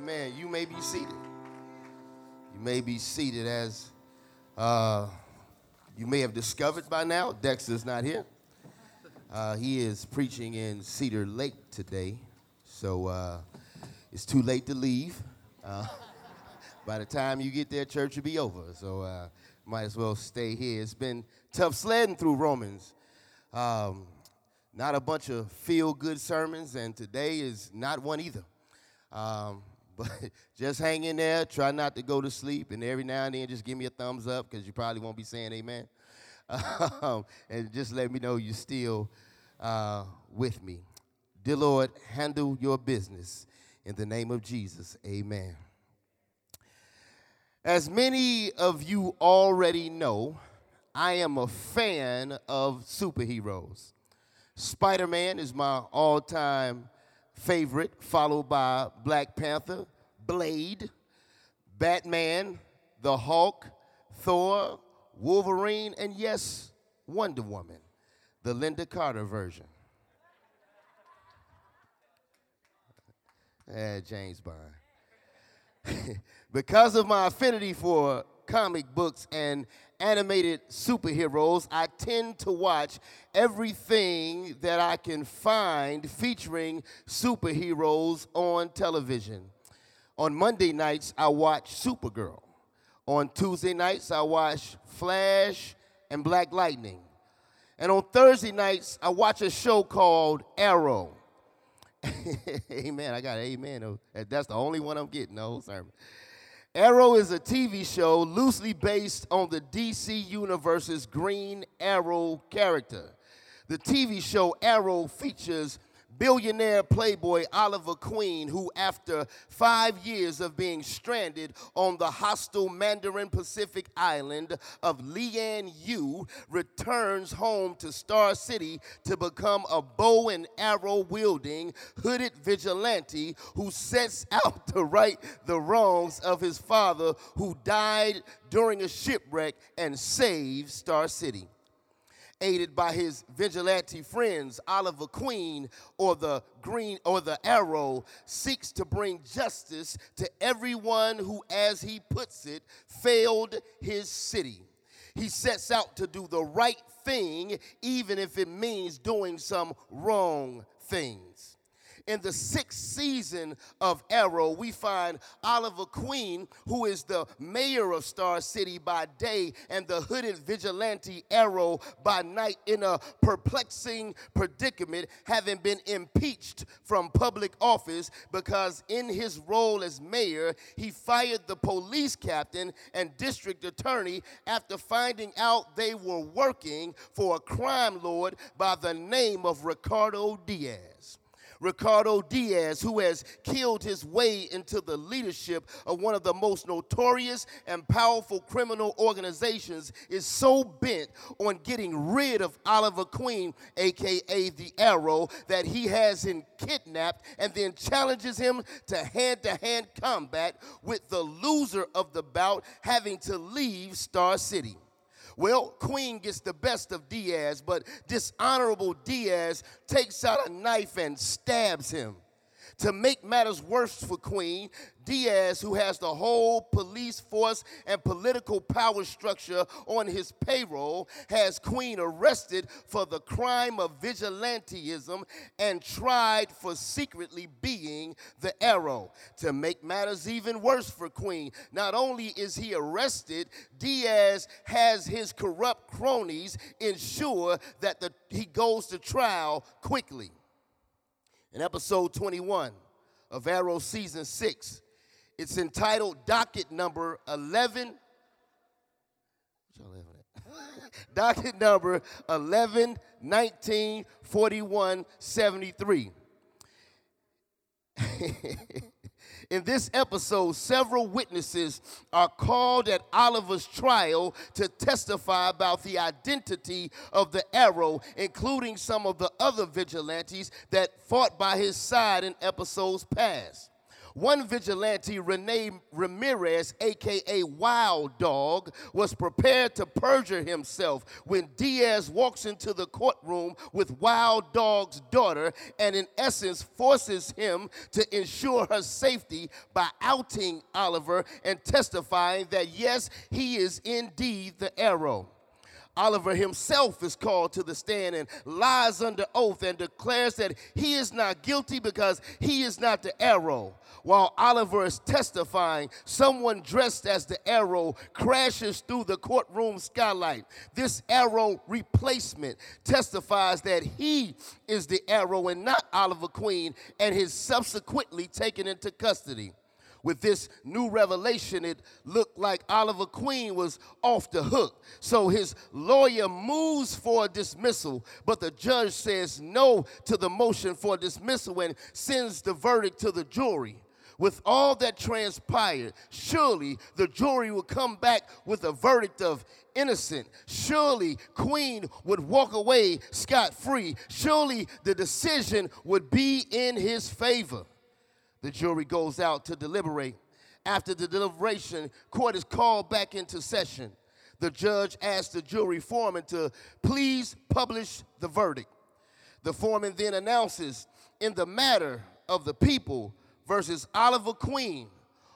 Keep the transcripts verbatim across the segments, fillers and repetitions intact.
Amen. You may be seated. You may be seated. As uh, you may have discovered by now, Dexter's not here. Uh, he is preaching in Cedar Lake today, so uh, it's too late to leave. Uh, by the time you get there, church will be over, so uh, might as well stay here. It's been tough sledding through Romans. Um, not a bunch of feel-good sermons, and today is not one either. Um, but just hang in there, try not to go to sleep, and every now and then just give me a thumbs up, because you probably won't be saying amen. Um, and just let me know you're still uh, with me. Dear Lord, handle your business. In the name of Jesus, amen. As many of you already know, I am a fan of superheroes. Spider-Man is my all-time favorite, followed by Black Panther, Blade, Batman, the Hulk, Thor, Wolverine, and yes, Wonder Woman, the Linda Carter version. Eh, James Bond. Because of my affinity for comic books and animated superheroes, I tend to watch everything that I can find featuring superheroes on television. On Monday nights, I watch Supergirl. On Tuesday nights, I watch Flash and Black Lightning. And on Thursday nights, I watch a show called Arrow. Amen. I got an amen. That's the only one I'm getting the whole sermon. Arrow is a T V show loosely based on the D C Universe's Green Arrow character. The T V show Arrow features billionaire playboy Oliver Queen, who after five years of being stranded on the hostile Mandarin Pacific Island of Lian Yu, returns home to Star City to become a bow and arrow wielding hooded vigilante who sets out to right the wrongs of his father, who died during a shipwreck, and saves Star City. Aided by his vigilante friends, Oliver Queen, or the Green or the Arrow, seeks to bring justice to everyone who, as he puts it, failed his city. He sets out to do the right thing, even if it means doing some wrong things. In the sixth season of Arrow, we find Oliver Queen, who is the mayor of Star City by day and the hooded vigilante Arrow by night, in a perplexing predicament, having been impeached from public office because in his role as mayor, he fired the police captain and district attorney after finding out they were working for a crime lord by the name of Ricardo Diaz. Ricardo Diaz, who has killed his way into the leadership of one of the most notorious and powerful criminal organizations, is so bent on getting rid of Oliver Queen, a k a the Arrow, that he has him kidnapped and then challenges him to hand-to-hand combat, with the loser of the bout having to leave Star City. Well, Queen gets the best of Diaz, but dishonorable Diaz takes out a knife and stabs him. To make matters worse for Queen, Diaz, who has the whole police force and political power structure on his payroll, has Queen arrested for the crime of vigilantism and tried for secretly being the Arrow. To make matters even worse for Queen, not only is he arrested, Diaz has his corrupt cronies ensure that the, he goes to trial quickly. In episode twenty-one of Arrow season six, it's entitled docket number eleven. What y'all laughing at? Docket number eleven, nineteen, forty-one, seventy-three. In this episode, several witnesses are called at Oliver's trial to testify about the identity of the Arrow, including some of the other vigilantes that fought by his side in episodes past. One vigilante, Rene Ramirez, a k a. Wild Dog, was prepared to perjure himself when Diaz walks into the courtroom with Wild Dog's daughter and in essence forces him to ensure her safety by outing Oliver and testifying that yes, he is indeed the Arrow. Oliver himself is called to the stand and lies under oath and declares that he is not guilty because he is not the Arrow. While Oliver is testifying, someone dressed as the Arrow crashes through the courtroom skylight. This Arrow replacement testifies that he is the Arrow and not Oliver Queen, and is subsequently taken into custody. With this new revelation, it looked like Oliver Queen was off the hook. So his lawyer moves for a dismissal, but the judge says no to the motion for dismissal and sends the verdict to the jury. With all that transpired, surely the jury would come back with a verdict of innocent. Surely Queen would walk away scot-free. Surely the decision would be in his favor. The jury goes out to deliberate. After the deliberation, court is called back into session. The judge asks the jury foreman to please publish the verdict. The foreman then announces, in the matter of the people versus Oliver Queen,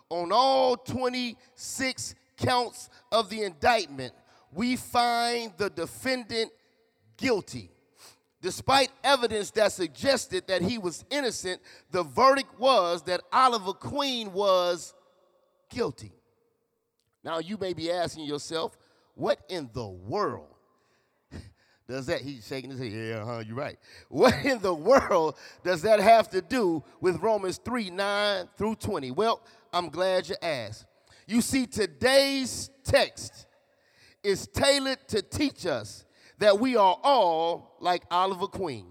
on all twenty-six counts of the indictment, we find the defendant guilty. Despite evidence that suggested that he was innocent, the verdict was that Oliver Queen was guilty. Now you may be asking yourself, what in the world does that, he's shaking his head, yeah, uh-huh, you're right. What in the world does that have to do with Romans three, nine through twenty? Well, I'm glad you asked. You see, today's text is tailored to teach us that we are all like Oliver Queen.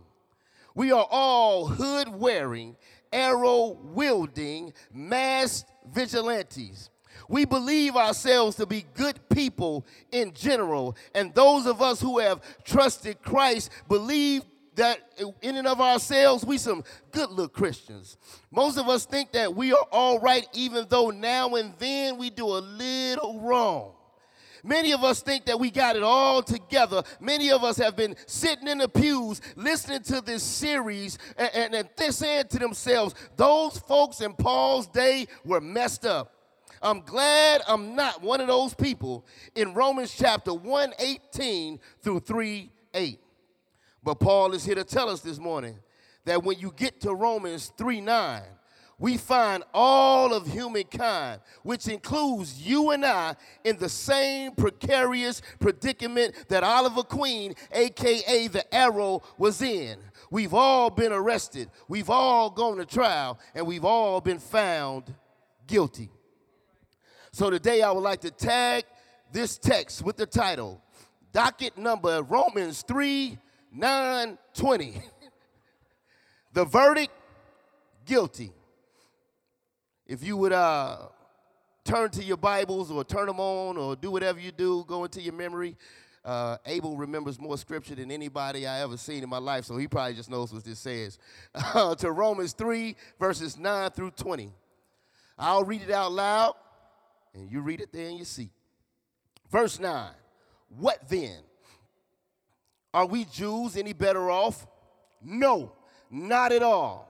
We are all hood-wearing, arrow-wielding, masked vigilantes. We believe ourselves to be good people in general, and those of us who have trusted Christ believe that in and of ourselves, we some good little Christians. Most of us think that we are all right, even though now and then we do a little wrong. Many of us think that we got it all together. Many of us have been sitting in the pews listening to this series and, and, and they're saying to themselves, those folks in Paul's day were messed up. I'm glad I'm not one of those people in Romans chapter one, eighteen through three, eight. But Paul is here to tell us this morning that when you get to Romans three, nine, we find all of humankind, which includes you and I, in the same precarious predicament that Oliver Queen, a k a the Arrow, was in. We've all been arrested. We've all gone to trial, and we've all been found guilty. So today I would like to tag this text with the title, docket number Romans three, nine, twenty. The verdict, guilty. If you would uh, turn to your Bibles or turn them on or do whatever you do, go into your memory. Uh, Abel remembers more scripture than anybody I ever seen in my life, so he probably just knows what this says. Uh, to Romans three, verses nine through twenty. I'll read it out loud, and you read it there in your seat. Verse nine, what then? Are we Jews any better off? No, not at all.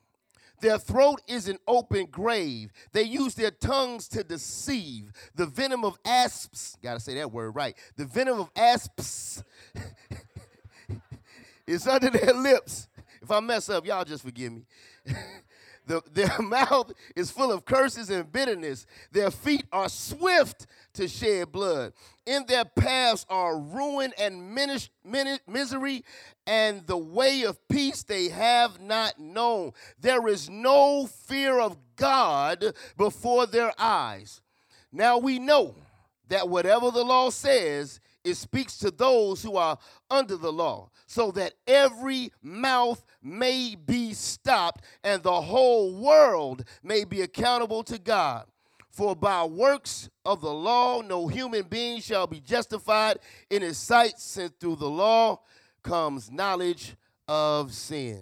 Their throat is an open grave. They use their tongues to deceive. The venom of asps, gotta say that word right. The venom of asps is under their lips. If I mess up, y'all just forgive me. The, their mouth is full of curses and bitterness. Their feet are swift to shed blood. In their paths are ruin and minis- min- misery, and the way of peace they have not known. There is no fear of God before their eyes. Now we know that whatever the law says, it speaks to those who are under the law, so that every mouth may be stopped and the whole world may be accountable to God. For by works of the law, no human being shall be justified in his sight, since through the law comes knowledge of sin.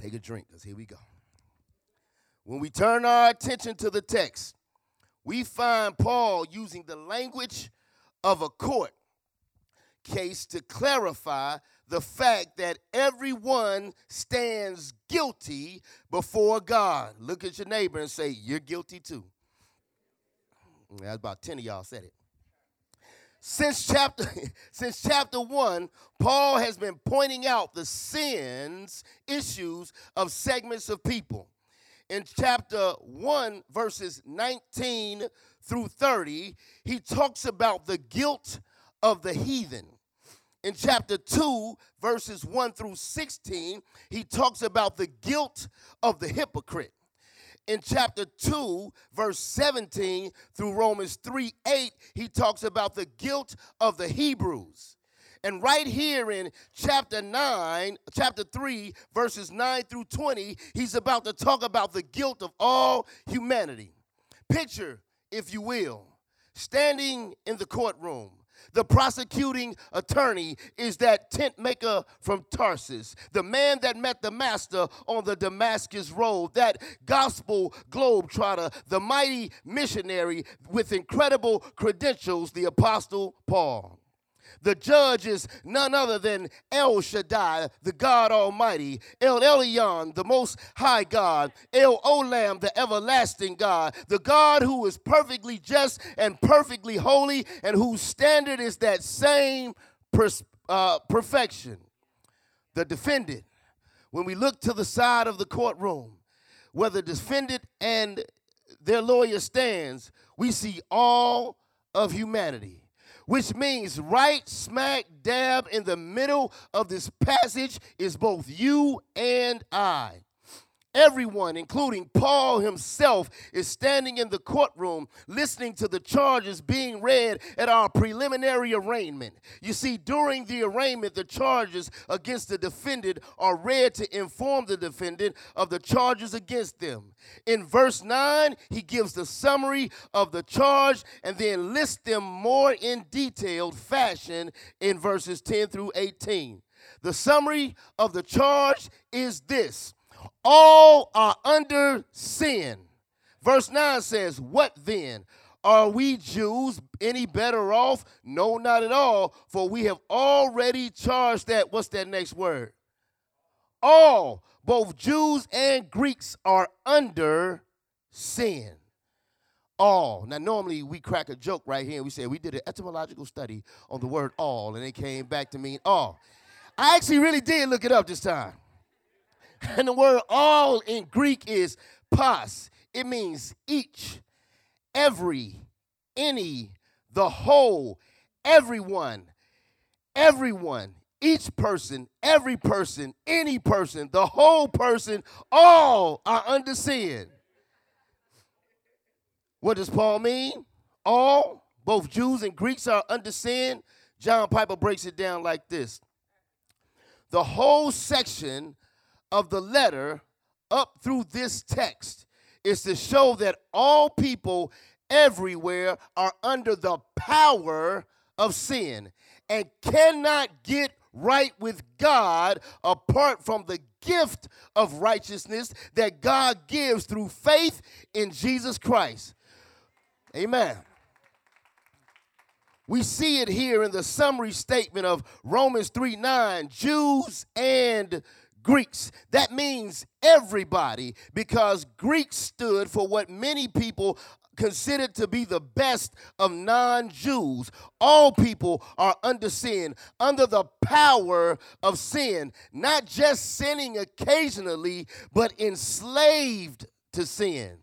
Take a drink, because here we go. When we turn our attention to the text, we find Paul using the language of a court case to clarify the fact that everyone stands guilty before God. Look at your neighbor and say, "You're guilty too." That's about ten of y'all said it. Since chapter, since chapter one, Paul has been pointing out the sins, issues of segments of people. In chapter one, verses nineteen through thirty, he talks about the guilt of the heathen. In chapter two, verses one through sixteen, he talks about the guilt of the hypocrite. In chapter two, verse seventeen through Romans three eight, he talks about the guilt of the Hebrews. And right here in chapter nine, chapter three, verses nine through twenty, he's about to talk about the guilt of all humanity. Picture, if you will, standing in the courtroom. The prosecuting attorney is that tent maker from Tarsus, the man that met the master on the Damascus road, that gospel globetrotter, the mighty missionary with incredible credentials, the Apostle Paul. The judge is none other than El Shaddai, the God Almighty, El Elyon, the Most High God, El Olam, the Everlasting God, the God who is perfectly just and perfectly holy and whose standard is that same pers- uh, perfection. The defendant, when we look to the side of the courtroom, where the defendant and their lawyer stands, we see all of humanity. Which means right smack dab in the middle of this passage is both you and I. Everyone, including Paul himself, is standing in the courtroom listening to the charges being read at our preliminary arraignment. You see, during the arraignment, the charges against the defendant are read to inform the defendant of the charges against them. In verse nine, he gives the summary of the charge and then lists them more in detailed fashion in verses ten through eighteen. The summary of the charge is this. All are under sin. Verse nine says, "What then? Are we Jews any better off? No, not at all, for we have already charged that," what's that next word? All, both Jews and Greeks are under sin. All. Now, normally we crack a joke right here and we say, we did an etymological study on the word all, and it came back to mean all. I actually really did look it up this time. And the word all in Greek is pas. It means each, every, any, the whole, everyone, everyone, each person, every person, any person, the whole person, all are under sin. What does Paul mean? All, both Jews and Greeks are under sin. John Piper breaks it down like this. The whole section of the letter up through this text is to show that all people everywhere are under the power of sin and cannot get right with God apart from the gift of righteousness that God gives through faith in Jesus Christ. Amen. We see it here in the summary statement of Romans three nine, Jews and Greeks. That means everybody, because Greeks stood for what many people considered to be the best of non-Jews. All people are under sin, under the power of sin, not just sinning occasionally, but enslaved to sin.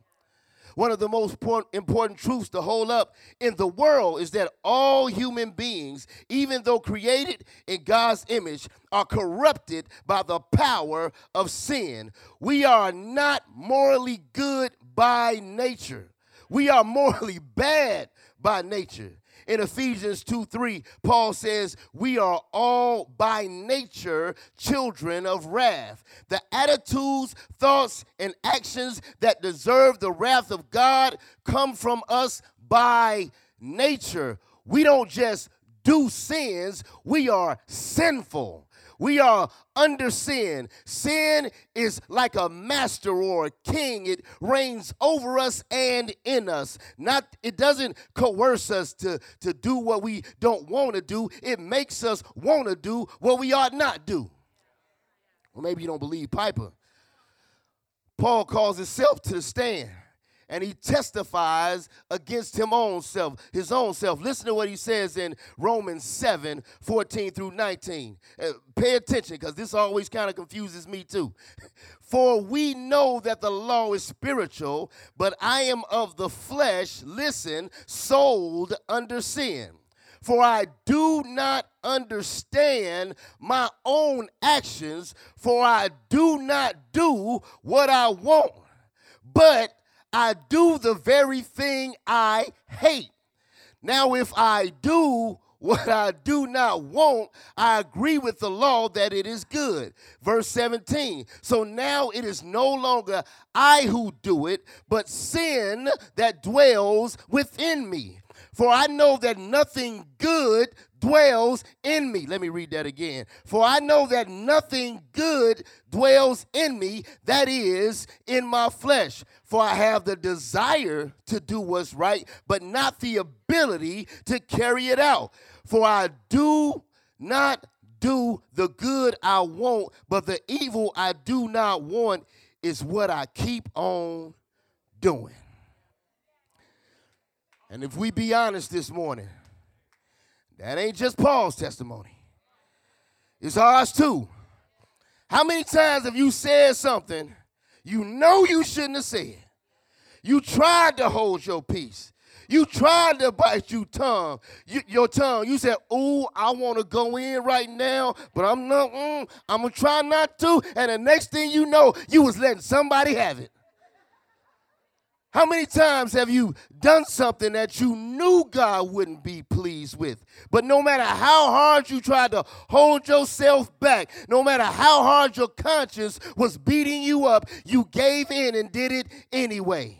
One of the most important truths to hold up in the world is that all human beings, even though created in God's image, are corrupted by the power of sin. We are not morally good by nature. We are morally bad by nature. In Ephesians two three, Paul says, we are all by nature children of wrath. The attitudes, thoughts, and actions that deserve the wrath of God come from us by nature. We don't just do sins, we are sinful. We are under sin. Sin is like a master or a king. It reigns over us and in us. Not, it doesn't coerce us to, to do what we don't want to do. It makes us want to do what we ought not do. Well, maybe you don't believe Piper. Paul calls himself to the stand, and he testifies against him own self, his own self. Listen to what he says in Romans seven, fourteen through nineteen. Uh, pay attention, because this always kind of confuses me too. For we know that the law is spiritual, but I am of the flesh, listen, sold under sin. For I do not understand my own actions, for I do not do what I want, but I do the very thing I hate. Now, if I do what I do not want, I agree with the law that it is good. Verse seventeen, so now it is no longer I who do it, but sin that dwells within me. For I know that nothing good dwells in me. Let me read that again. For I know that nothing good dwells in me, that is, in my flesh. For I have the desire to do what's right, but not the ability to carry it out. For I do not do the good I want, but the evil I do not want is what I keep on doing. And if we be honest this morning, that ain't just Paul's testimony. It's ours too. How many times have you said something you know you shouldn't have said? You tried to hold your peace. You tried to bite your tongue. You, your tongue. You said, "Ooh, I want to go in right now, but I'm not. Mm, I'm gonna try not to." And the next thing you know, you was letting somebody have it. How many times have you done something that you knew God wouldn't be pleased with? But no matter how hard you tried to hold yourself back, no matter how hard your conscience was beating you up, you gave in and did it anyway.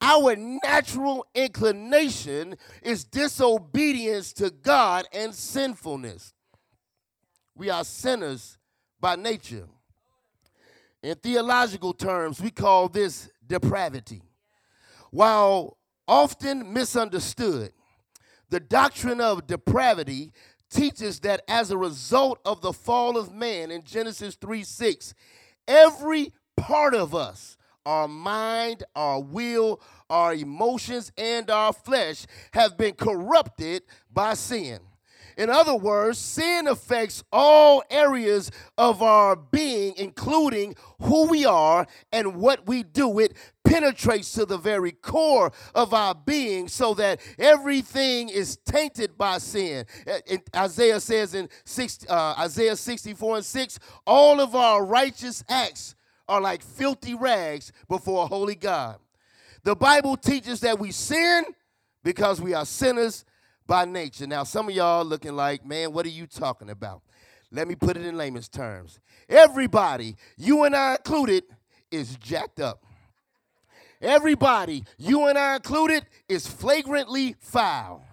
Our natural inclination is disobedience to God and sinfulness. We are sinners by nature. In theological terms, we call this depravity. While often misunderstood, the doctrine of depravity teaches that as a result of the fall of man in Genesis three six, every part of us, our mind, our will, our emotions, and our flesh have been corrupted by sin. In other words, sin affects all areas of our being, including who we are and what we do. It penetrates to the very core of our being so that everything is tainted by sin. It, Isaiah says in six, uh, Isaiah sixty-four and six, all of our righteous acts are like filthy rags before a holy God. The Bible teaches that we sin because we are sinners by nature. Now, some of y'all looking like, man, what are you talking about? Let me put it in layman's terms. Everybody, you and I included, is jacked up. Everybody, you and I included, is flagrantly foul.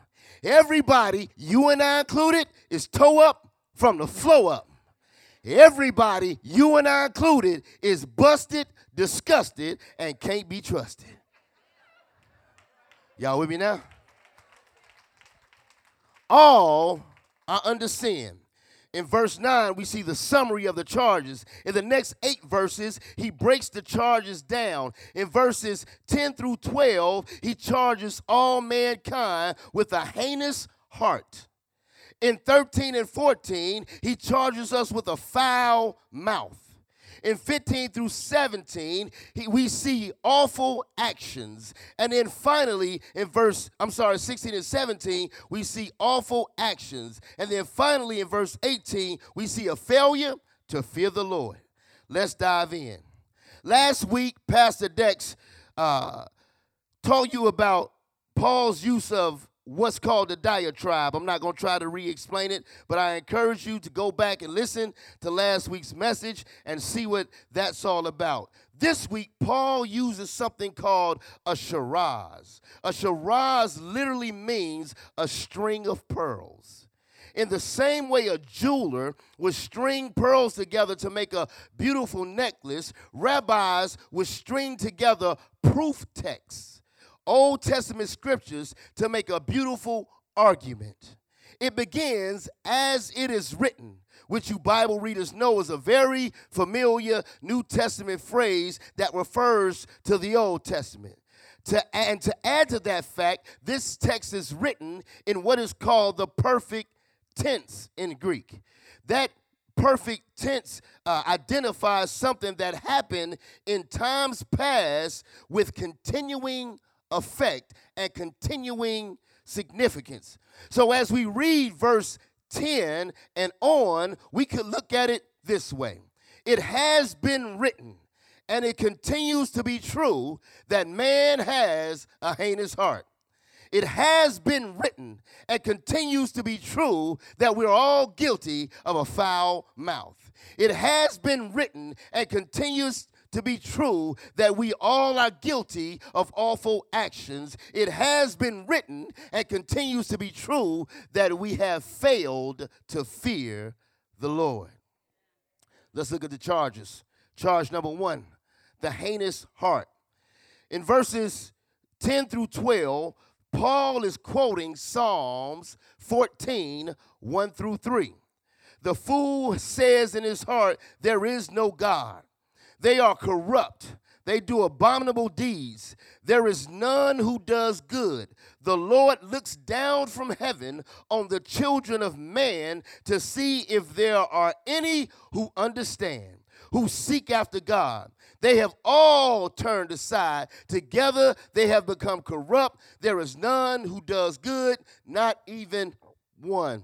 Everybody, you and I included, is toe up from the flow up. Everybody, you and I included, is busted, disgusted, and can't be trusted. Y'all with me now? All are under sin. In verse nine, we see the summary of the charges. In the next eight verses, he breaks the charges down. In verses ten through twelve, he charges all mankind with a heinous heart. In thirteen and fourteen, he charges us with a foul mouth. In fifteen through seventeen, he, we see awful actions. And then finally, in verse, I'm sorry, sixteen and seventeen, we see awful actions. And then finally, in verse eighteen, we see a failure to fear the Lord. Let's dive in. Last week, Pastor Dex uh, told you about Paul's use of what's called the diatribe. I'm not going to try to re-explain it, but I encourage you to go back and listen to last week's message and see what that's all about. This week, Paul uses something called a shiraz. A shiraz literally means a string of pearls. In the same way a jeweler would string pearls together to make a beautiful necklace, rabbis would string together proof texts, Old Testament scriptures, to make a beautiful argument. It begins, "As it is written," which you Bible readers know is a very familiar New Testament phrase that refers to the Old Testament. To, and to add to that fact, this text is written in what is called the perfect tense in Greek. That perfect tense uh, identifies something that happened in times past with continuing effect and continuing significance. So as we read verse ten and on, we could look at it this way. It has been written, and it continues to be true, that man has a heinous heart. It has been written and continues to be true that we're all guilty of a foul mouth. It has been written and continues to be true that we all are guilty of awful actions. It has been written and continues to be true that we have failed to fear the Lord. Let's look at the charges. Charge number one, the heinous heart. In verses ten through twelve, Paul is quoting Psalms fourteen, one through three. The fool says in his heart, "There is no God." They are corrupt. They do abominable deeds. There is none who does good. The Lord looks down from heaven on the children of man to see if there are any who understand, who seek after God. They have all turned aside. Together they have become corrupt. There is none who does good, not even one.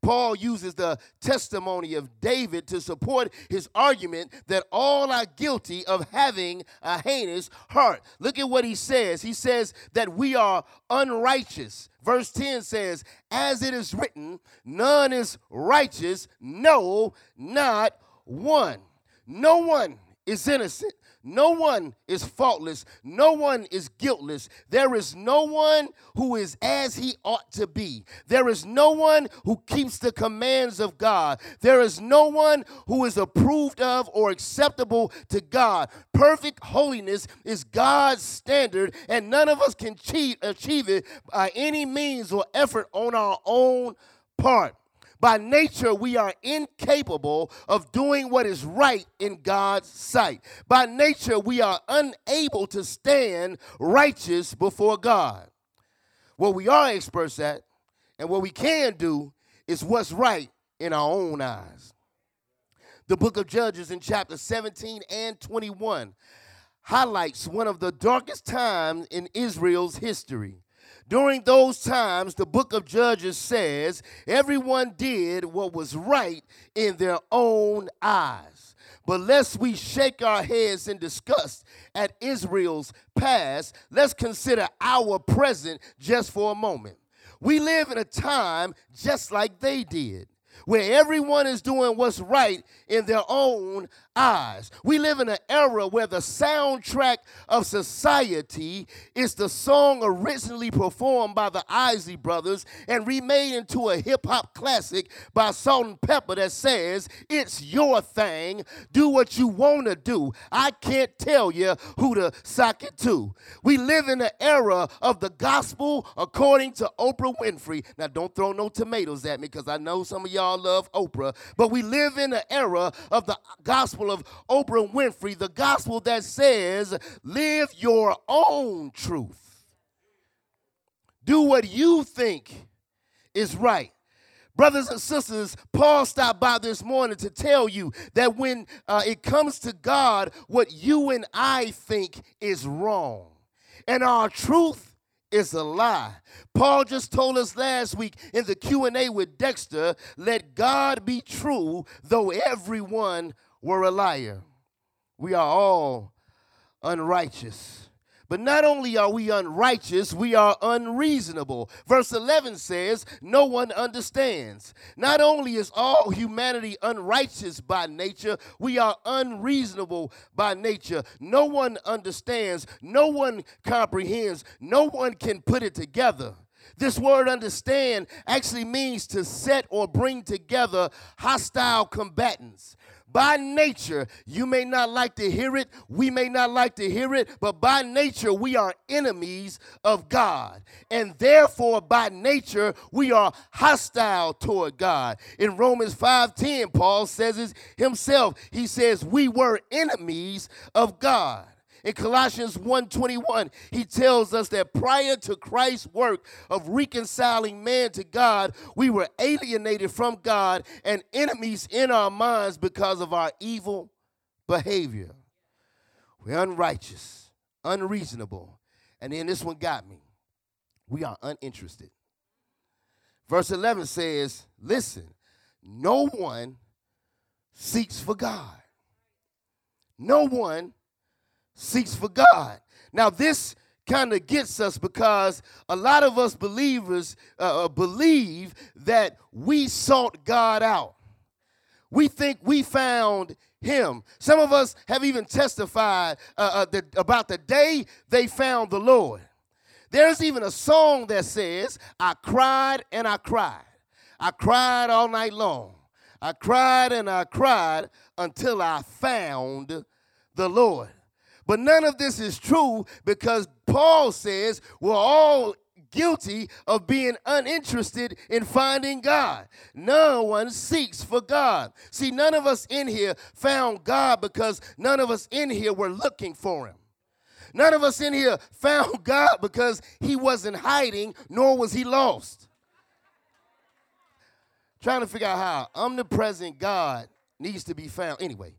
Paul uses the testimony of David to support his argument that all are guilty of having a heinous heart. Look at what he says. He says that we are unrighteous. Verse ten says, "As it is written, none is righteous, no, not one." No one is innocent. No one is faultless. No one is guiltless. There is no one who is as he ought to be. There is no one who keeps the commands of God. There is no one who is approved of or acceptable to God. Perfect holiness is God's standard, and none of us can achieve it by any means or effort on our own part. By nature, we are incapable of doing what is right in God's sight. By nature, we are unable to stand righteous before God. What we are experts at and what we can do is what's right in our own eyes. The book of Judges in chapter seventeen and twenty-one highlights one of the darkest times in Israel's history. During those times, the book of Judges says everyone did what was right in their own eyes. But lest we shake our heads in disgust at Israel's past, let's consider our present just for a moment. We live in a time just like they did, where everyone is doing what's right in their own eyes. We live in an era where the soundtrack of society is the song originally performed by the Isley Brothers and remade into a hip-hop classic by Salt and Pepper that says, it's your thing, do what you want to do. I can't tell you who to sock it to. We live in the era of the gospel according to Oprah Winfrey. Now, don't throw no tomatoes at me because I know some of y'all love Oprah, but we live in the era of the gospel of Oprah Winfrey, the gospel that says, live your own truth. Do what you think is right. Brothers and sisters, Paul stopped by this morning to tell you that when uh, it comes to God, what you and I think is wrong, and our truth is a lie. Paul just told us last week in the Q and A with Dexter, let God be true, though everyone were a liar. We are all unrighteous. But not only are we unrighteous, we are unreasonable. Verse eleven says, no one understands. Not only is all humanity unrighteous by nature, we are unreasonable by nature. No one understands. No one comprehends. No one can put it together. This word understand actually means to set or bring together hostile combatants. By nature, you may not like to hear it, we may not like to hear it, but by nature, we are enemies of God. And therefore, by nature, we are hostile toward God. In Romans five ten, Paul says it himself. He says, we were enemies of God. In Colossians one twenty-one, he tells us that prior to Christ's work of reconciling man to God, we were alienated from God and enemies in our minds because of our evil behavior. We're unrighteous, unreasonable. And then this one got me. We are uninterested. Verse eleven says, listen, no one seeks for God. No one seeks for God. Now this kind of gets us because a lot of us believers uh, believe that we sought God out. We think we found him. Some of us have even testified uh, uh, that about the day they found the Lord. There's even a song that says, I cried and I cried. I cried all night long. I cried and I cried until I found the Lord. But none of this is true because Paul says we're all guilty of being uninterested in finding God. No one seeks for God. See, none of us in here found God because none of us in here were looking for him. None of us in here found God because he wasn't hiding, nor was he lost. Trying to figure out how omnipresent God needs to be found. Anyway.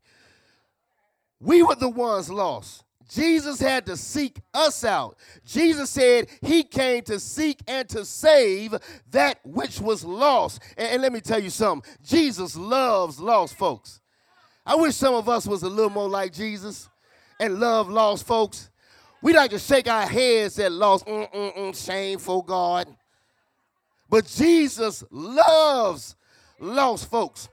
We were the ones lost. Jesus had to seek us out. Jesus said he came to seek and to save that which was lost. And, and let me tell you something. Jesus loves lost folks. I wish some of us was a little more like Jesus and love lost folks. We like to shake our heads at lost, mm-mm-mm, shameful God. But Jesus loves lost folks.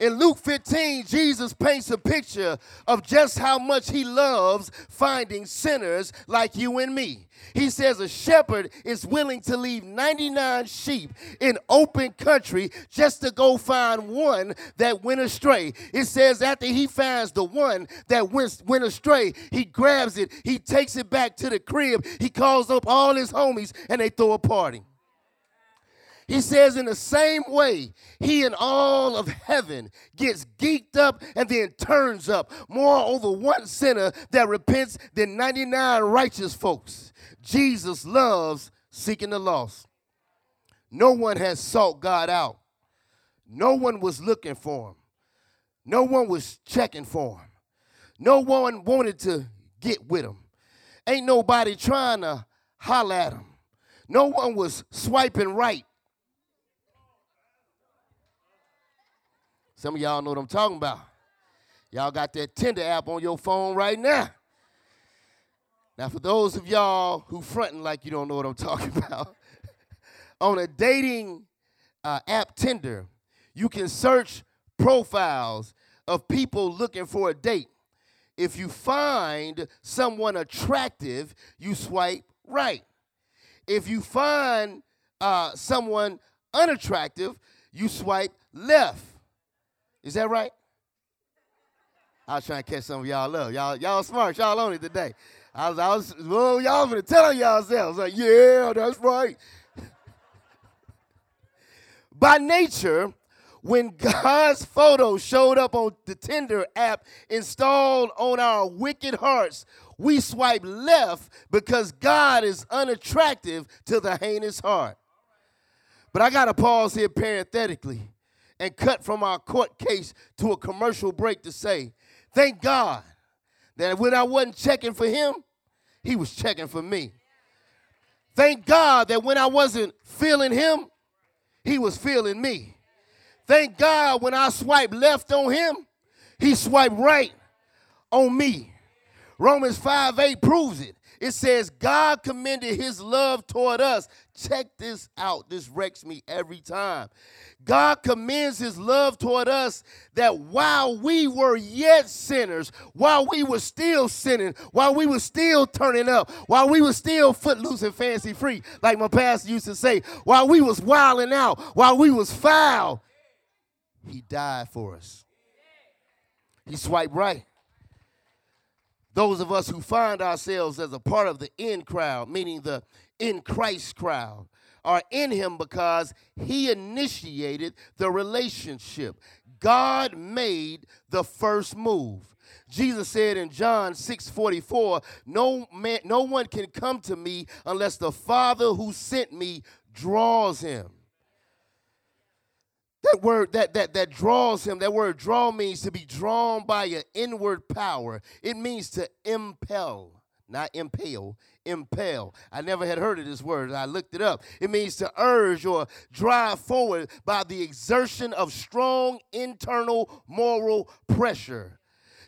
In Luke fifteen, Jesus paints a picture of just how much he loves finding sinners like you and me. He says a shepherd is willing to leave ninety-nine sheep in open country just to go find one that went astray. It says after he finds the one that went, went astray, he grabs it, he takes it back to the crib, he calls up all his homies, and they throw a party. He says in the same way, he and all of heaven gets geeked up and then turns up. Moreover, one sinner that repents than ninety-nine righteous folks. Jesus loves seeking the lost. No one has sought God out. No one was looking for him. No one was checking for him. No one wanted to get with him. Ain't nobody trying to holler at him. No one was swiping right. Some of y'all know what I'm talking about. Y'all got that Tinder app on your phone right now. Now, for those of y'all who fronting like you don't know what I'm talking about, on a dating uh, app Tinder, you can search profiles of people looking for a date. If you find someone attractive, you swipe right. If you find uh, someone unattractive, you swipe left. Is that right? I was trying to catch some of y'all up. Y'all, y'all smart. Y'all on it today. I was, I was, well, y'all been telling yourselves, like, yeah, that's right. By nature, when God's photo showed up on the Tinder app installed on our wicked hearts, we swipe left because God is unattractive to the heinous heart. But I got to pause here parenthetically and cut from our court case to a commercial break to say, thank God that when I wasn't checking for him, he was checking for me. Thank God that when I wasn't feeling him, he was feeling me. Thank God when I swiped left on him, he swiped right on me. Romans five eight proves it. It says, God commended his love toward us. Check this out. This wrecks me every time. God commends his love toward us that while we were yet sinners, while we were still sinning, while we were still turning up, while we were still footloose and fancy free, like my pastor used to say, while we was wilding out, while we was foul, he died for us. He swiped right. Those of us who find ourselves as a part of the in crowd, meaning the in Christ crowd, are in him because he initiated the relationship. God made the first move. Jesus said in John six forty-four, no man, no one can come to me unless the Father who sent me draws him. That word, that, that, that draws him, that word draw means to be drawn by an inward power. It means to impel, not impale, impel. I never had heard of this word. I looked it up. It means to urge or drive forward by the exertion of strong internal moral pressure.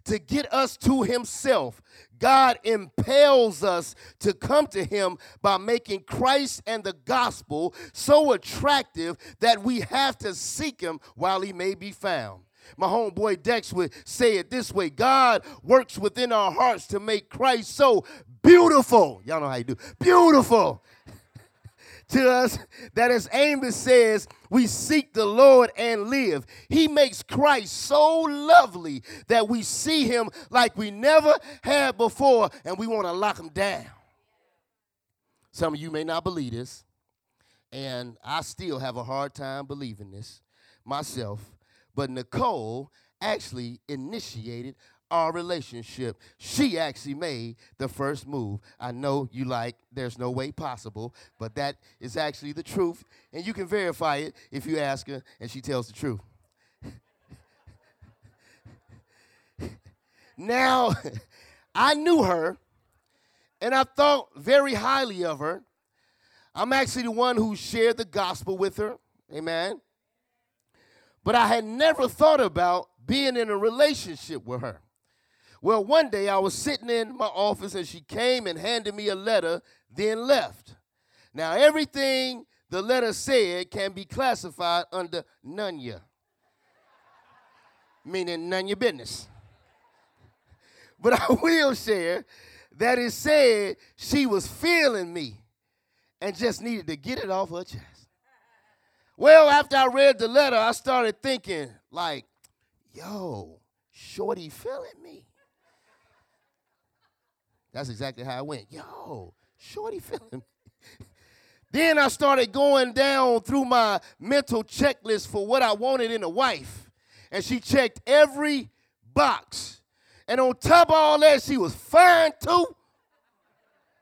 To get us to himself, God impels us to come to him by making Christ and the gospel so attractive that we have to seek him while he may be found. My homeboy Dex would say it this way, God works within our hearts to make Christ so beautiful. Y'all know how you do. Beautiful. To us, that as Amos says, we seek the Lord and live. He makes Christ so lovely that we see him like we never had before, and we want to lock him down. Some of you may not believe this, and I still have a hard time believing this myself, but Nicole actually initiated our relationship. She actually made the first move. I know you like, there's no way possible, but that is actually the truth, and you can verify it if you ask her, and she tells the truth. Now, I knew her, and I thought very highly of her. I'm actually the one who shared the gospel with her, amen, but I had never thought about being in a relationship with her. Well, one day I was sitting in my office and she came and handed me a letter, then left. Now, everything the letter said can be classified under none ya, meaning none your business. But I will share that it said she was feeling me and just needed to get it off her chest. Well, after I read the letter, I started thinking like, yo, shorty feeling me. That's exactly how I went. Yo, shorty feeling me. Then I started going down through my mental checklist for what I wanted in a wife. And she checked every box. And on top of all that, she was fine too.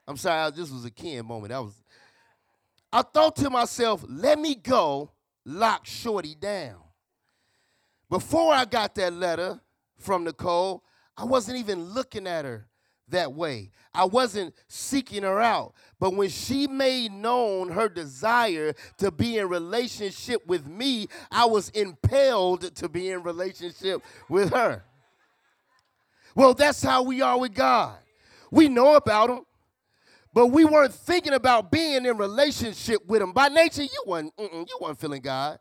I'm sorry, this was a Ken moment. I was. I thought to myself, let me go lock shorty down. Before I got that letter from Nicole, I wasn't even looking at her that way. I wasn't seeking her out, but when she made known her desire to be in relationship with me, I was impelled to be in relationship with her. Well, that's how we are with God. We know about him, but we weren't thinking about being in relationship with him. By nature, you weren't, you weren't feeling God.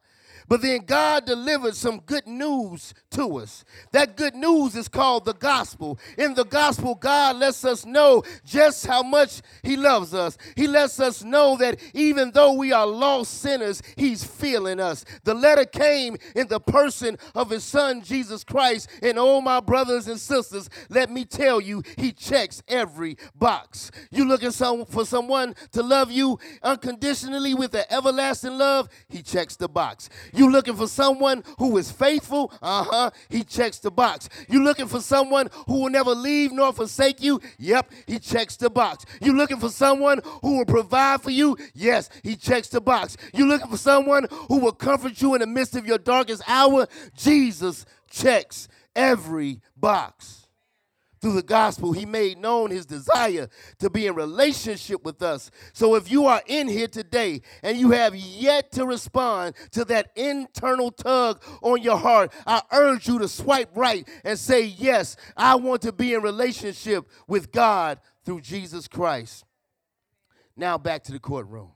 But then God delivered some good news to us. That good news is called the gospel. In the gospel, God lets us know just how much he loves us. He lets us know that even though we are lost sinners, he's feeling us. The letter came in the person of his son, Jesus Christ. And oh, my brothers and sisters, let me tell you, he checks every box. You looking some, for someone to love you unconditionally with an everlasting love? He checks the box. You looking for someone who is faithful? Uh-huh. He checks the box. You looking for someone who will never leave nor forsake you? Yep. He checks the box. You looking for someone who will provide for you? Yes. He checks the box. You looking for someone who will comfort you in the midst of your darkest hour? Jesus checks every box. Through the gospel, he made known his desire to be in relationship with us. So if you are in here today and you have yet to respond to that internal tug on your heart, I urge you to swipe right and say, yes, I want to be in relationship with God through Jesus Christ. Now back to the courtroom.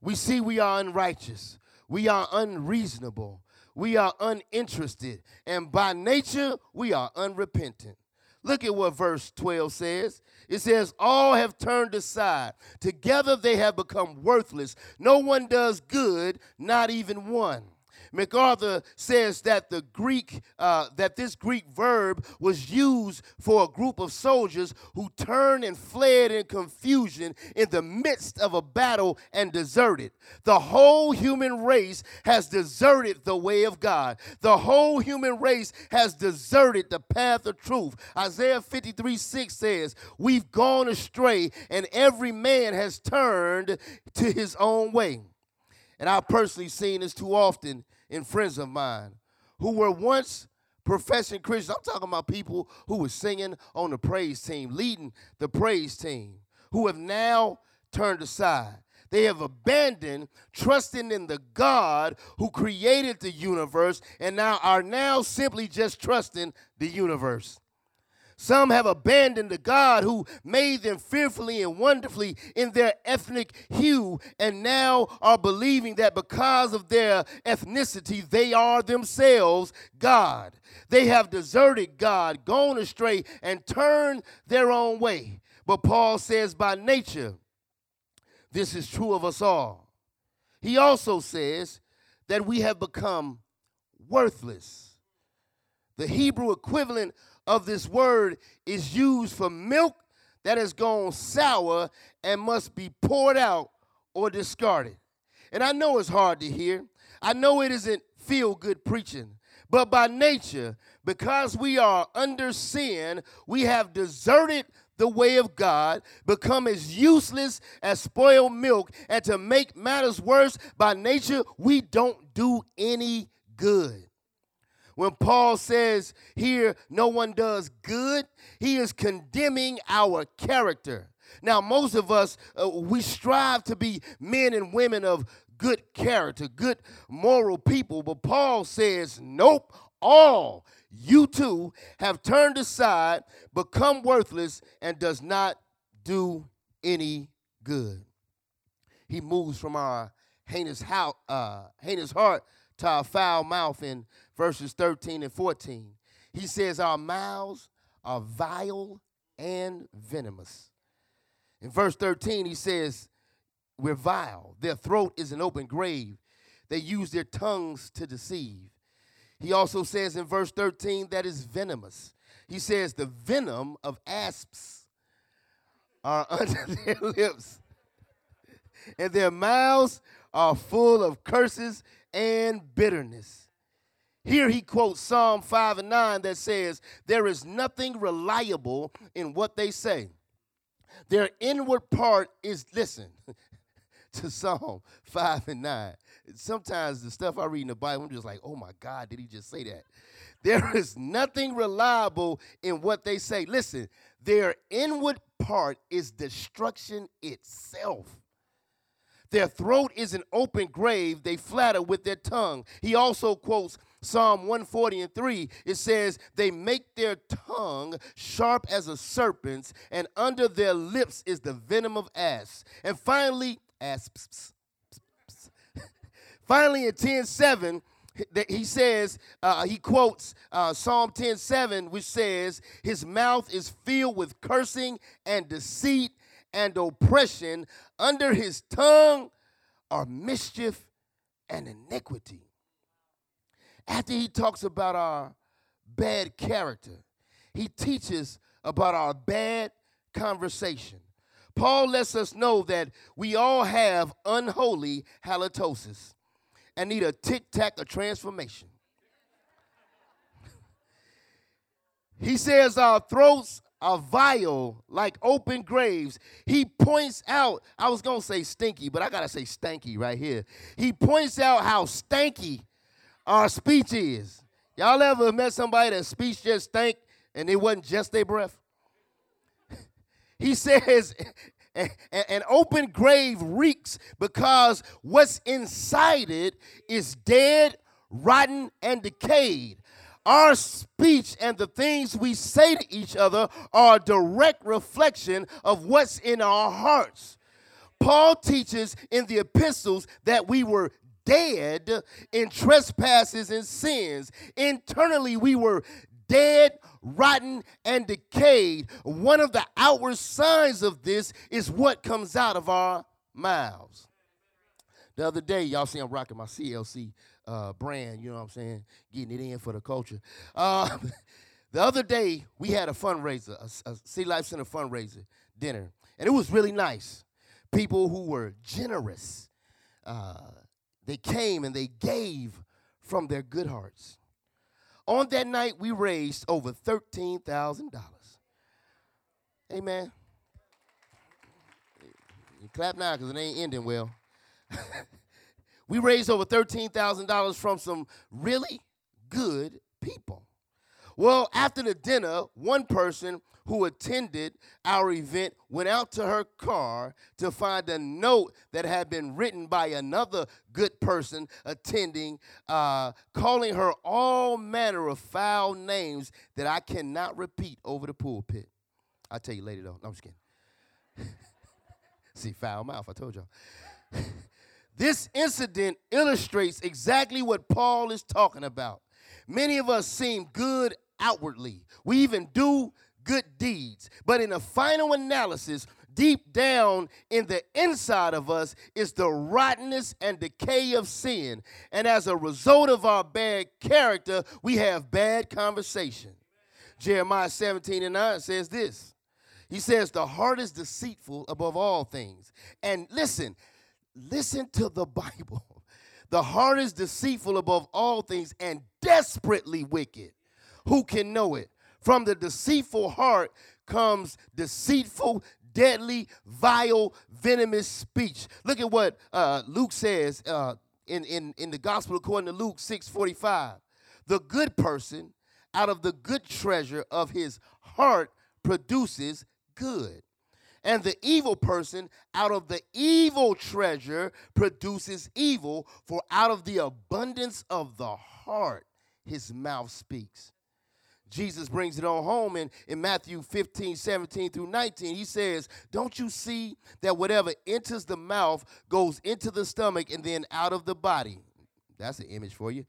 We see we are unrighteous. We are unreasonable. We are uninterested. And by nature, we are unrepentant. Look at what verse twelve says. It says, all have turned aside. Together they have become worthless. No one does good, not even one. MacArthur says that the Greek, uh, that this Greek verb was used for a group of soldiers who turned and fled in confusion in the midst of a battle and deserted. The whole human race has deserted the way of God. The whole human race has deserted the path of truth. Isaiah fifty-three six says, we've gone astray and every man has turned to his own way. And I've personally seen this too often in friends of mine who were once professing Christians. I'm talking about people who were singing on the praise team, leading the praise team, who have now turned aside. They have abandoned trusting in the God who created the universe and now are now simply just trusting the universe. Some have abandoned the God who made them fearfully and wonderfully in their ethnic hue and now are believing that because of their ethnicity, they are themselves God. They have deserted God, gone astray, and turned their own way. But Paul says by nature, this is true of us all. He also says that we have become worthless. The Hebrew equivalent of this word is used for milk that has gone sour and must be poured out or discarded. And I know it's hard to hear. I know it isn't feel-good preaching. But by nature, because we are under sin, we have deserted the way of God, become as useless as spoiled milk, and to make matters worse, by nature, we don't do any good. When Paul says here, no one does good, he is condemning our character. Now, most of us, uh, we strive to be men and women of good character, good moral people. But Paul says, nope, all you too have turned aside, become worthless, and does not do any good. He moves from our heinous, how, uh, heinous heart to our foul mouth in verses thirteen and fourteen. He says our mouths are vile and venomous. In verse thirteen, he says we're vile. Their throat is an open grave. They use their tongues to deceive. He also says in verse thirteen that is venomous. He says the venom of asps are under their lips, and their mouths are full of curses and bitterness. Here he quotes Psalm five and nine that says, there is nothing reliable in what they say. Their inward part is, listen to Psalm five and nine. Sometimes the stuff I read in the Bible, I'm just like, oh my God, did he just say that? There is nothing reliable in what they say. Listen, their inward part is destruction itself. Their throat is an open grave. They flatter with their tongue. He also quotes Psalm one forty and three. It says, they make their tongue sharp as a serpent's, and under their lips is the venom of asps. And finally, asps. Finally, in ten seven, he says, uh, he quotes uh, Psalm ten seven, which says, his mouth is filled with cursing and deceit and oppression. Under his tongue are mischief and iniquity. After he talks about our bad character, he teaches about our bad conversation. Paul lets us know that we all have unholy halitosis and need a tic-tac of transformation. He says our throats are vile like open graves. He points out, I was going to say stinky, but I got to say stanky right here. He points out how stanky our speech is. Y'all ever met somebody that speech just stank and it wasn't just their breath? He says an open grave reeks because what's inside it is dead, rotten, and decayed. Our speech and the things we say to each other are a direct reflection of what's in our hearts. Paul teaches in the epistles that we were dead in trespasses and sins. Internally, we were dead, rotten, and decayed. One of the outward signs of this is what comes out of our mouths. The other day, y'all see I'm rocking my C L C uh, brand, you know what I'm saying, getting it in for the culture. Uh, the other day, we had a fundraiser, a, a City Life Center fundraiser dinner, and it was really nice. People who were generous, uh, they came and they gave from their good hearts. On that night, we raised over thirteen thousand dollars. Amen. You clap now because it ain't ending well. We raised over thirteen thousand dollars from some really good people. Well, after the dinner, one person who attended our event went out to her car to find a note that had been written by another good person attending, uh, calling her all manner of foul names that I cannot repeat over the pulpit. I'll tell you later, though. No, I'm just kidding. See, foul mouth, I told y'all. This incident illustrates exactly what Paul is talking about. Many of us seem good outwardly. We even do good deeds. But in the final analysis, deep down in the inside of us is the rottenness and decay of sin. And as a result of our bad character, we have bad conversation. Jeremiah seventeen and nine says this. He says, the heart is deceitful above all things. And listen, listen to the Bible. The heart is deceitful above all things and desperately wicked. Who can know it? From the deceitful heart comes deceitful, deadly, vile, venomous speech. Look at what uh, Luke says uh, in, in, in the gospel according to Luke six forty-five. The good person out of the good treasure of his heart produces good. And the evil person out of the evil treasure produces evil, for out of the abundance of the heart his mouth speaks. Jesus brings it on home in, in Matthew fifteen, seventeen through nineteen. He says, don't you see that whatever enters the mouth goes into the stomach and then out of the body? That's an image for you.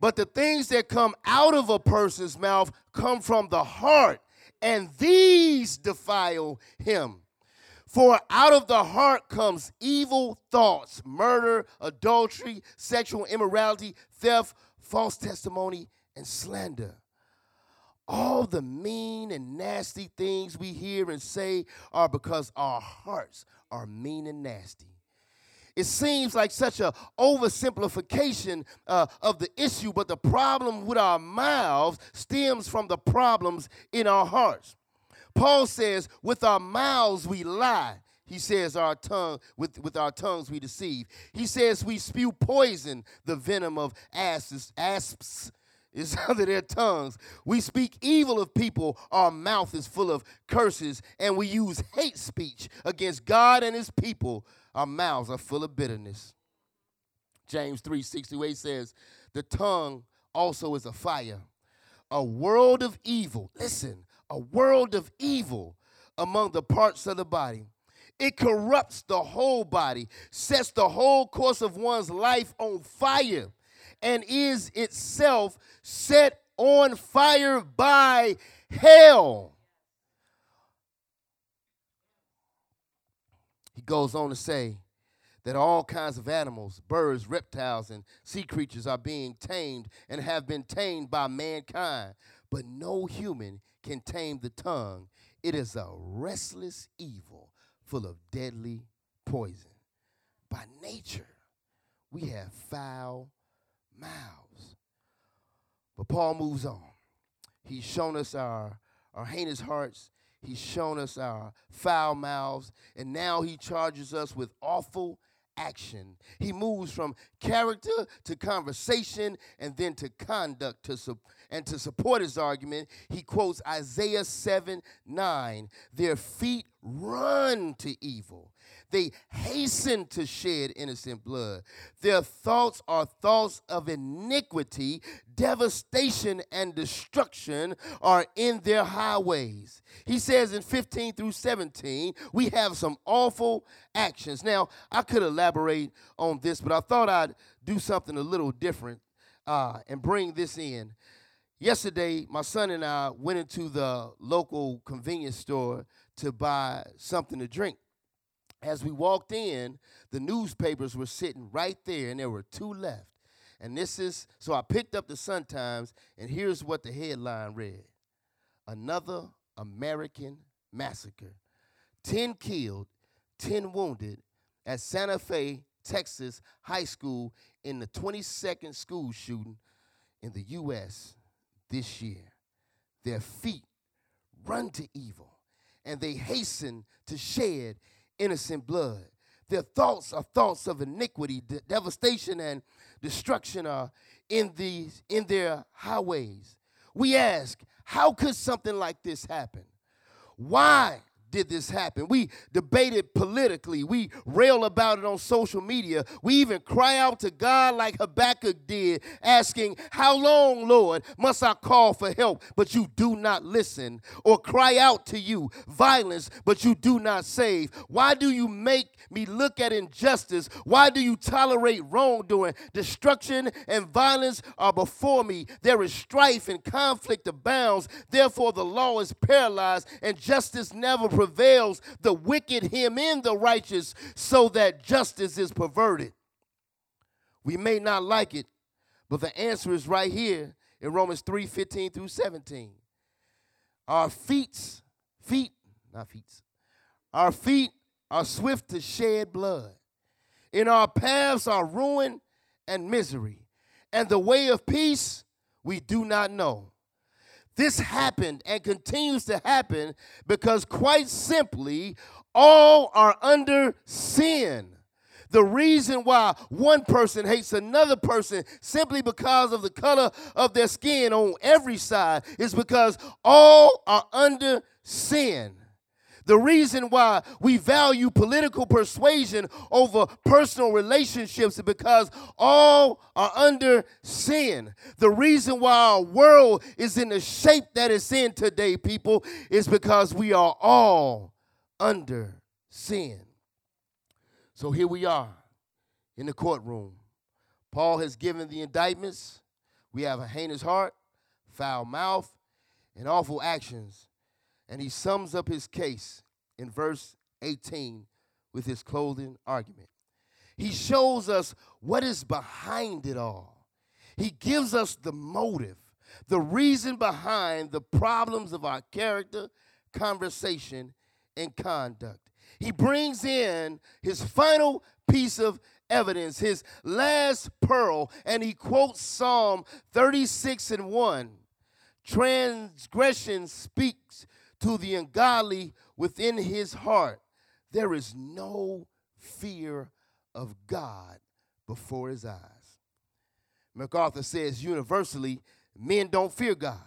But the things that come out of a person's mouth come from the heart. And these defile him. For out of the heart comes evil thoughts, murder, adultery, sexual immorality, theft, false testimony, and slander. All the mean and nasty things we hear and say are because our hearts are mean and nasty. It seems like such an oversimplification uh, of the issue, but the problem with our mouths stems from the problems in our hearts. Paul says, with our mouths we lie. He says, our tongue, with, with our tongues we deceive. He says, we spew poison. The venom of asps, asps is under their tongues. We speak evil of people. Our mouth is full of curses, and we use hate speech against God and his people. Our mouths are full of bitterness. James three sixty-eight says, the tongue also is a fire, a world of evil. Listen, a world of evil among the parts of the body. It corrupts the whole body, sets the whole course of one's life on fire, and is itself set on fire by hell. He goes on to say that all kinds of animals, birds, reptiles, and sea creatures are being tamed and have been tamed by mankind, but no human can tame the tongue. It is a restless evil full of deadly poison. By nature, we have foul mouths. But Paul moves on. He's shown us our, our heinous hearts. He's shown us our foul mouths. And now he charges us with awful action. He moves from character to conversation and then to conduct. To su- and to support his argument, he quotes Isaiah seven nine. Their feet run to evil. They hasten to shed innocent blood. Their thoughts are thoughts of iniquity. Devastation and destruction are in their highways. He says in fifteen through seventeen, we have some awful actions. Now, I could elaborate on this, but I thought I'd do something a little different uh, and bring this in. Yesterday, my son and I went into the local convenience store to buy something to drink. As we walked in, the newspapers were sitting right there, and there were two left. And this is, so I picked up the Sun-Times, and here's what the headline read. Another American massacre. Ten killed, ten wounded at Santa Fe, Texas High School in the twenty-second school shooting in the U S this year. Their feet run to evil, and they hasten to shed innocent blood. Their thoughts are thoughts of iniquity. De- devastation and destruction are in these in their highways. We ask, how could something like this happen? Why did this happen? We debate it politically. We rail about it on social media. We even cry out to God like Habakkuk did, asking, how long, Lord, must I call for help, but you do not listen? Or cry out to you, violence, but you do not save? Why do you make me look at injustice? Why do you tolerate wrongdoing? Destruction and violence are before me. There is strife and conflict abounds. Therefore, the law is paralyzed and justice never prevails. The wicked him in the righteous, so that justice is perverted. We may not like it, but the answer is right here in Romans three fifteen through seventeen. Our feet, feet, not feet, our feet are swift to shed blood. In our paths are ruin and misery, and the way of peace we do not know. This happened and continues to happen because, quite simply, all are under sin. The reason why one person hates another person simply because of the color of their skin on every side is because all are under sin. The reason why we value political persuasion over personal relationships is because all are under sin. The reason why our world is in the shape that it's in today, people, is because we are all under sin. So here we are in the courtroom. Paul has given the indictments. We have a heinous heart, foul mouth, and awful actions. And he sums up his case in verse eighteen with his closing argument. He shows us what is behind it all. He gives us the motive, the reason behind the problems of our character, conversation, and conduct. He brings in his final piece of evidence, his last pearl, and he quotes Psalm thirty-six and one. Transgression speaks to the ungodly within his heart. There is no fear of God before his eyes. MacArthur says universally, men don't fear God.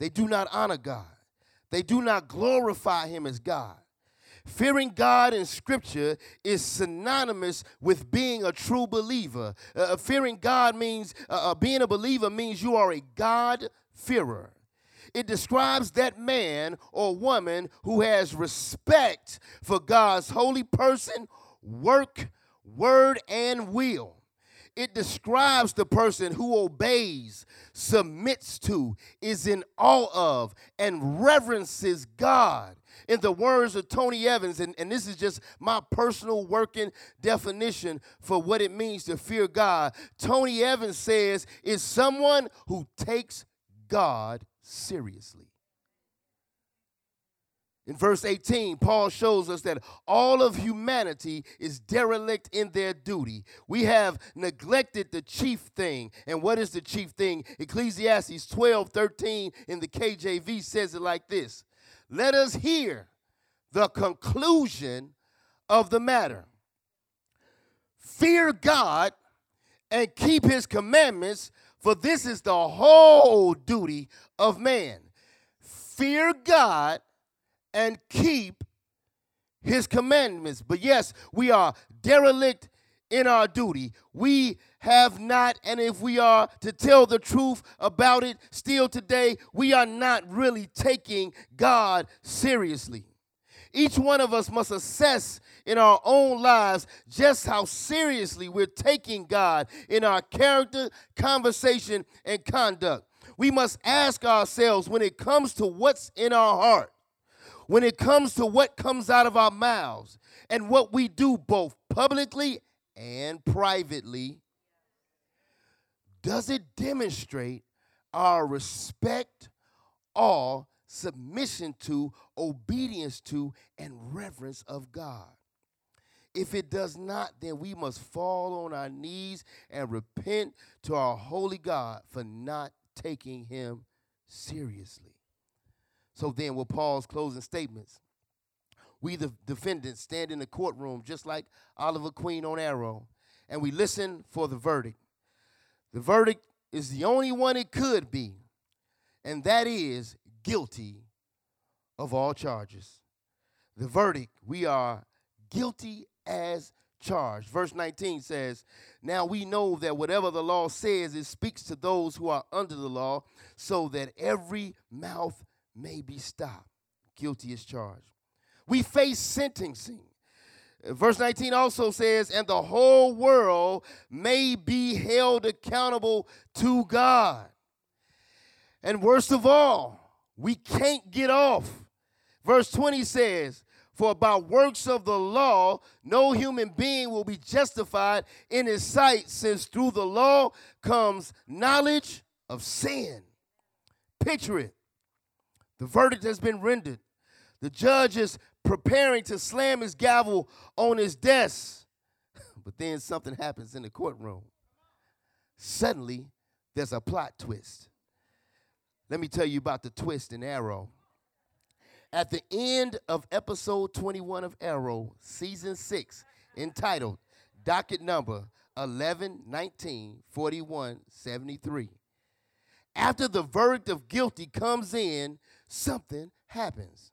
They do not honor God. They do not glorify him as God. Fearing God in Scripture is synonymous with being a true believer. Uh, fearing God means, uh, being a believer means you are a God-fearer. It describes that man or woman who has respect for God's holy person, work, word, and will. It describes the person who obeys, submits to, is in awe of, and reverences God. In the words of Tony Evans, and, and this is just my personal working definition for what it means to fear God, Tony Evans says, is someone who takes God seriously. In verse eighteen, Paul shows us that all of humanity is derelict in their duty. We have neglected the chief thing. And what is the chief thing? Ecclesiastes twelve thirteen in the K J V says it like this. Let us hear the conclusion of the matter. Fear God and keep his commandments, for this is the whole duty of man. Fear God and keep his commandments. But yes, we are derelict in our duty. We have not, and if we are to tell the truth about it, still today, we are not really taking God seriously. Each one of us must assess in our own lives just how seriously we're taking God in our character, conversation, and conduct. We must ask ourselves when it comes to what's in our heart, when it comes to what comes out of our mouths, and what we do both publicly and privately, does it demonstrate our respect, awe, submission to, obedience to, and reverence of God? If it does not, then we must fall on our knees and repent to our holy God for not taking him seriously. So then with Paul's closing statements, we the defendants stand in the courtroom just like Oliver Queen on Arrow, and we listen for the verdict. The verdict is the only one it could be, and that is guilty of all charges. The verdict, we are guilty as charged. Verse nineteen says, now we know that whatever the law says, it speaks to those who are under the law, so that every mouth may be stopped. Guilty as charged. We face sentencing. Verse nineteen also says, and the whole world may be held accountable to God. And worst of all, we can't get off. Verse twenty says, for by works of the law, no human being will be justified in his sight, since through the law comes knowledge of sin. Picture it. The verdict has been rendered. The judge is preparing to slam his gavel on his desk. But then something happens in the courtroom. Suddenly, there's a plot twist. Let me tell you about the twist in Arrow. At the end of episode twenty-one of Arrow, season six, entitled docket number eleven nineteen forty-one seventy-three. After the verdict of guilty comes in, something happens.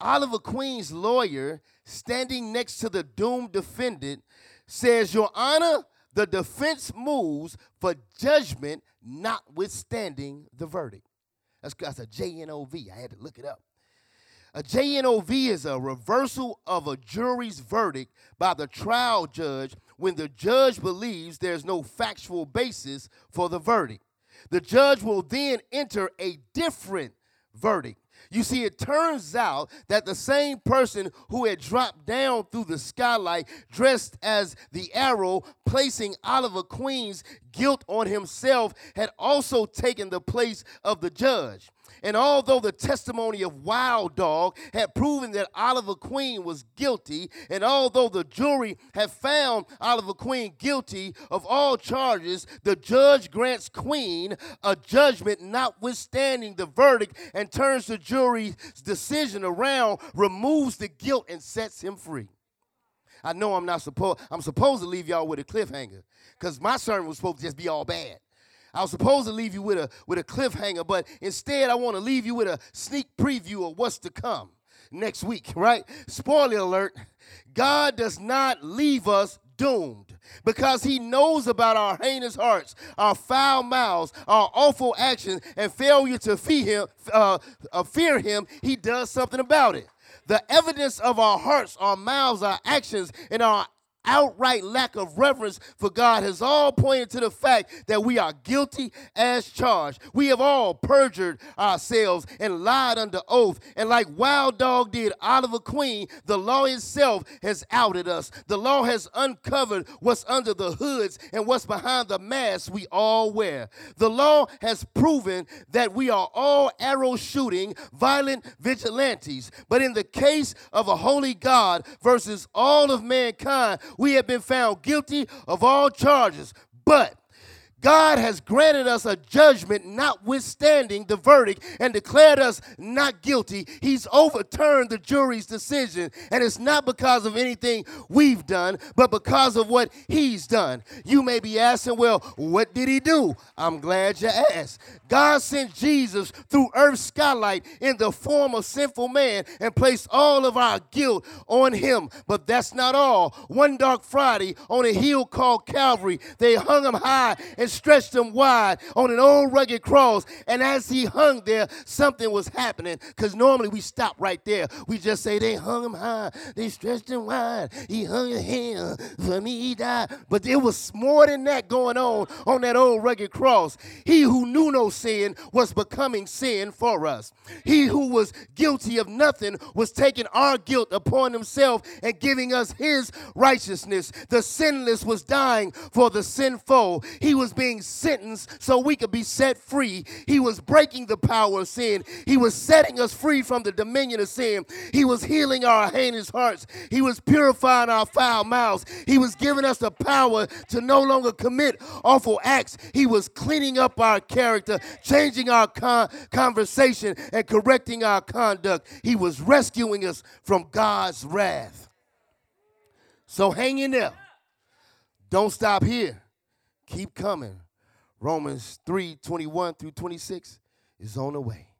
Oliver Queen's lawyer, standing next to the doomed defendant, says, Your Honor, the defense moves for judgment notwithstanding the verdict. That's, that's a J N O V. I had to look it up. A J N O V is a reversal of a jury's verdict by the trial judge when the judge believes there's no factual basis for the verdict. The judge will then enter a different verdict. You see, it turns out that the same person who had dropped down through the skylight dressed as the Arrow, placing Oliver Queen's guilt on himself, had also taken the place of the judge. And although the testimony of Wild Dog had proven that Oliver Queen was guilty, and although the jury had found Oliver Queen guilty of all charges, the judge grants Queen a judgment notwithstanding the verdict and turns the jury's decision around, removes the guilt, and sets him free. I know I'm not supposed, I'm supposed to leave y'all with a cliffhanger, because my sermon was supposed to just be all bad. I was supposed to leave you with a with a cliffhanger, but instead I want to leave you with a sneak preview of what's to come next week, right? Spoiler alert, God does not leave us doomed because he knows about our heinous hearts, our foul mouths, our awful actions, and failure to fear him, uh, uh, fear him, he does something about it. The evidence of our hearts, our mouths, our actions, and our outright lack of reverence for God has all pointed to the fact that we are guilty as charged. We have all perjured ourselves and lied under oath. And like Wild Dog did Oliver Queen, the law itself has outed us. The law has uncovered what's under the hoods and what's behind the masks we all wear. The law has proven that we are all arrow-shooting, violent vigilantes. But in the case of a holy God versus all of mankind, we have been found guilty of all charges, but God has granted us a judgment notwithstanding the verdict and declared us not guilty. He's overturned the jury's decision, and it's not because of anything we've done, but because of what he's done. You may be asking, well, what did he do? I'm glad you asked. God sent Jesus through earth's skylight in the form of sinful man and placed all of our guilt on him. But that's not all. One dark Friday on a hill called Calvary, they hung him high and stretched him wide on an old rugged cross. And as he hung there, something was happening, because normally we stop right there. We just say, they hung him high, they stretched him wide, he hung his hand, for me he died. But there was more than that going on on that old rugged cross. He who knew no sin was becoming sin for us. He who was guilty of nothing was taking our guilt upon himself and giving us his righteousness. The sinless was dying for the sinful. He was being sentenced so we could be set free. He was breaking the power of sin. He was setting us free from the dominion of sin. He was healing our heinous hearts. He was purifying our foul mouths. He was giving us the power to no longer commit awful acts. He was cleaning up our character, changing our con- conversation, and correcting our conduct. He was rescuing us from God's wrath. So hang in there. Don't stop here. Keep coming. Romans three, twenty-one through twenty-six is on the way.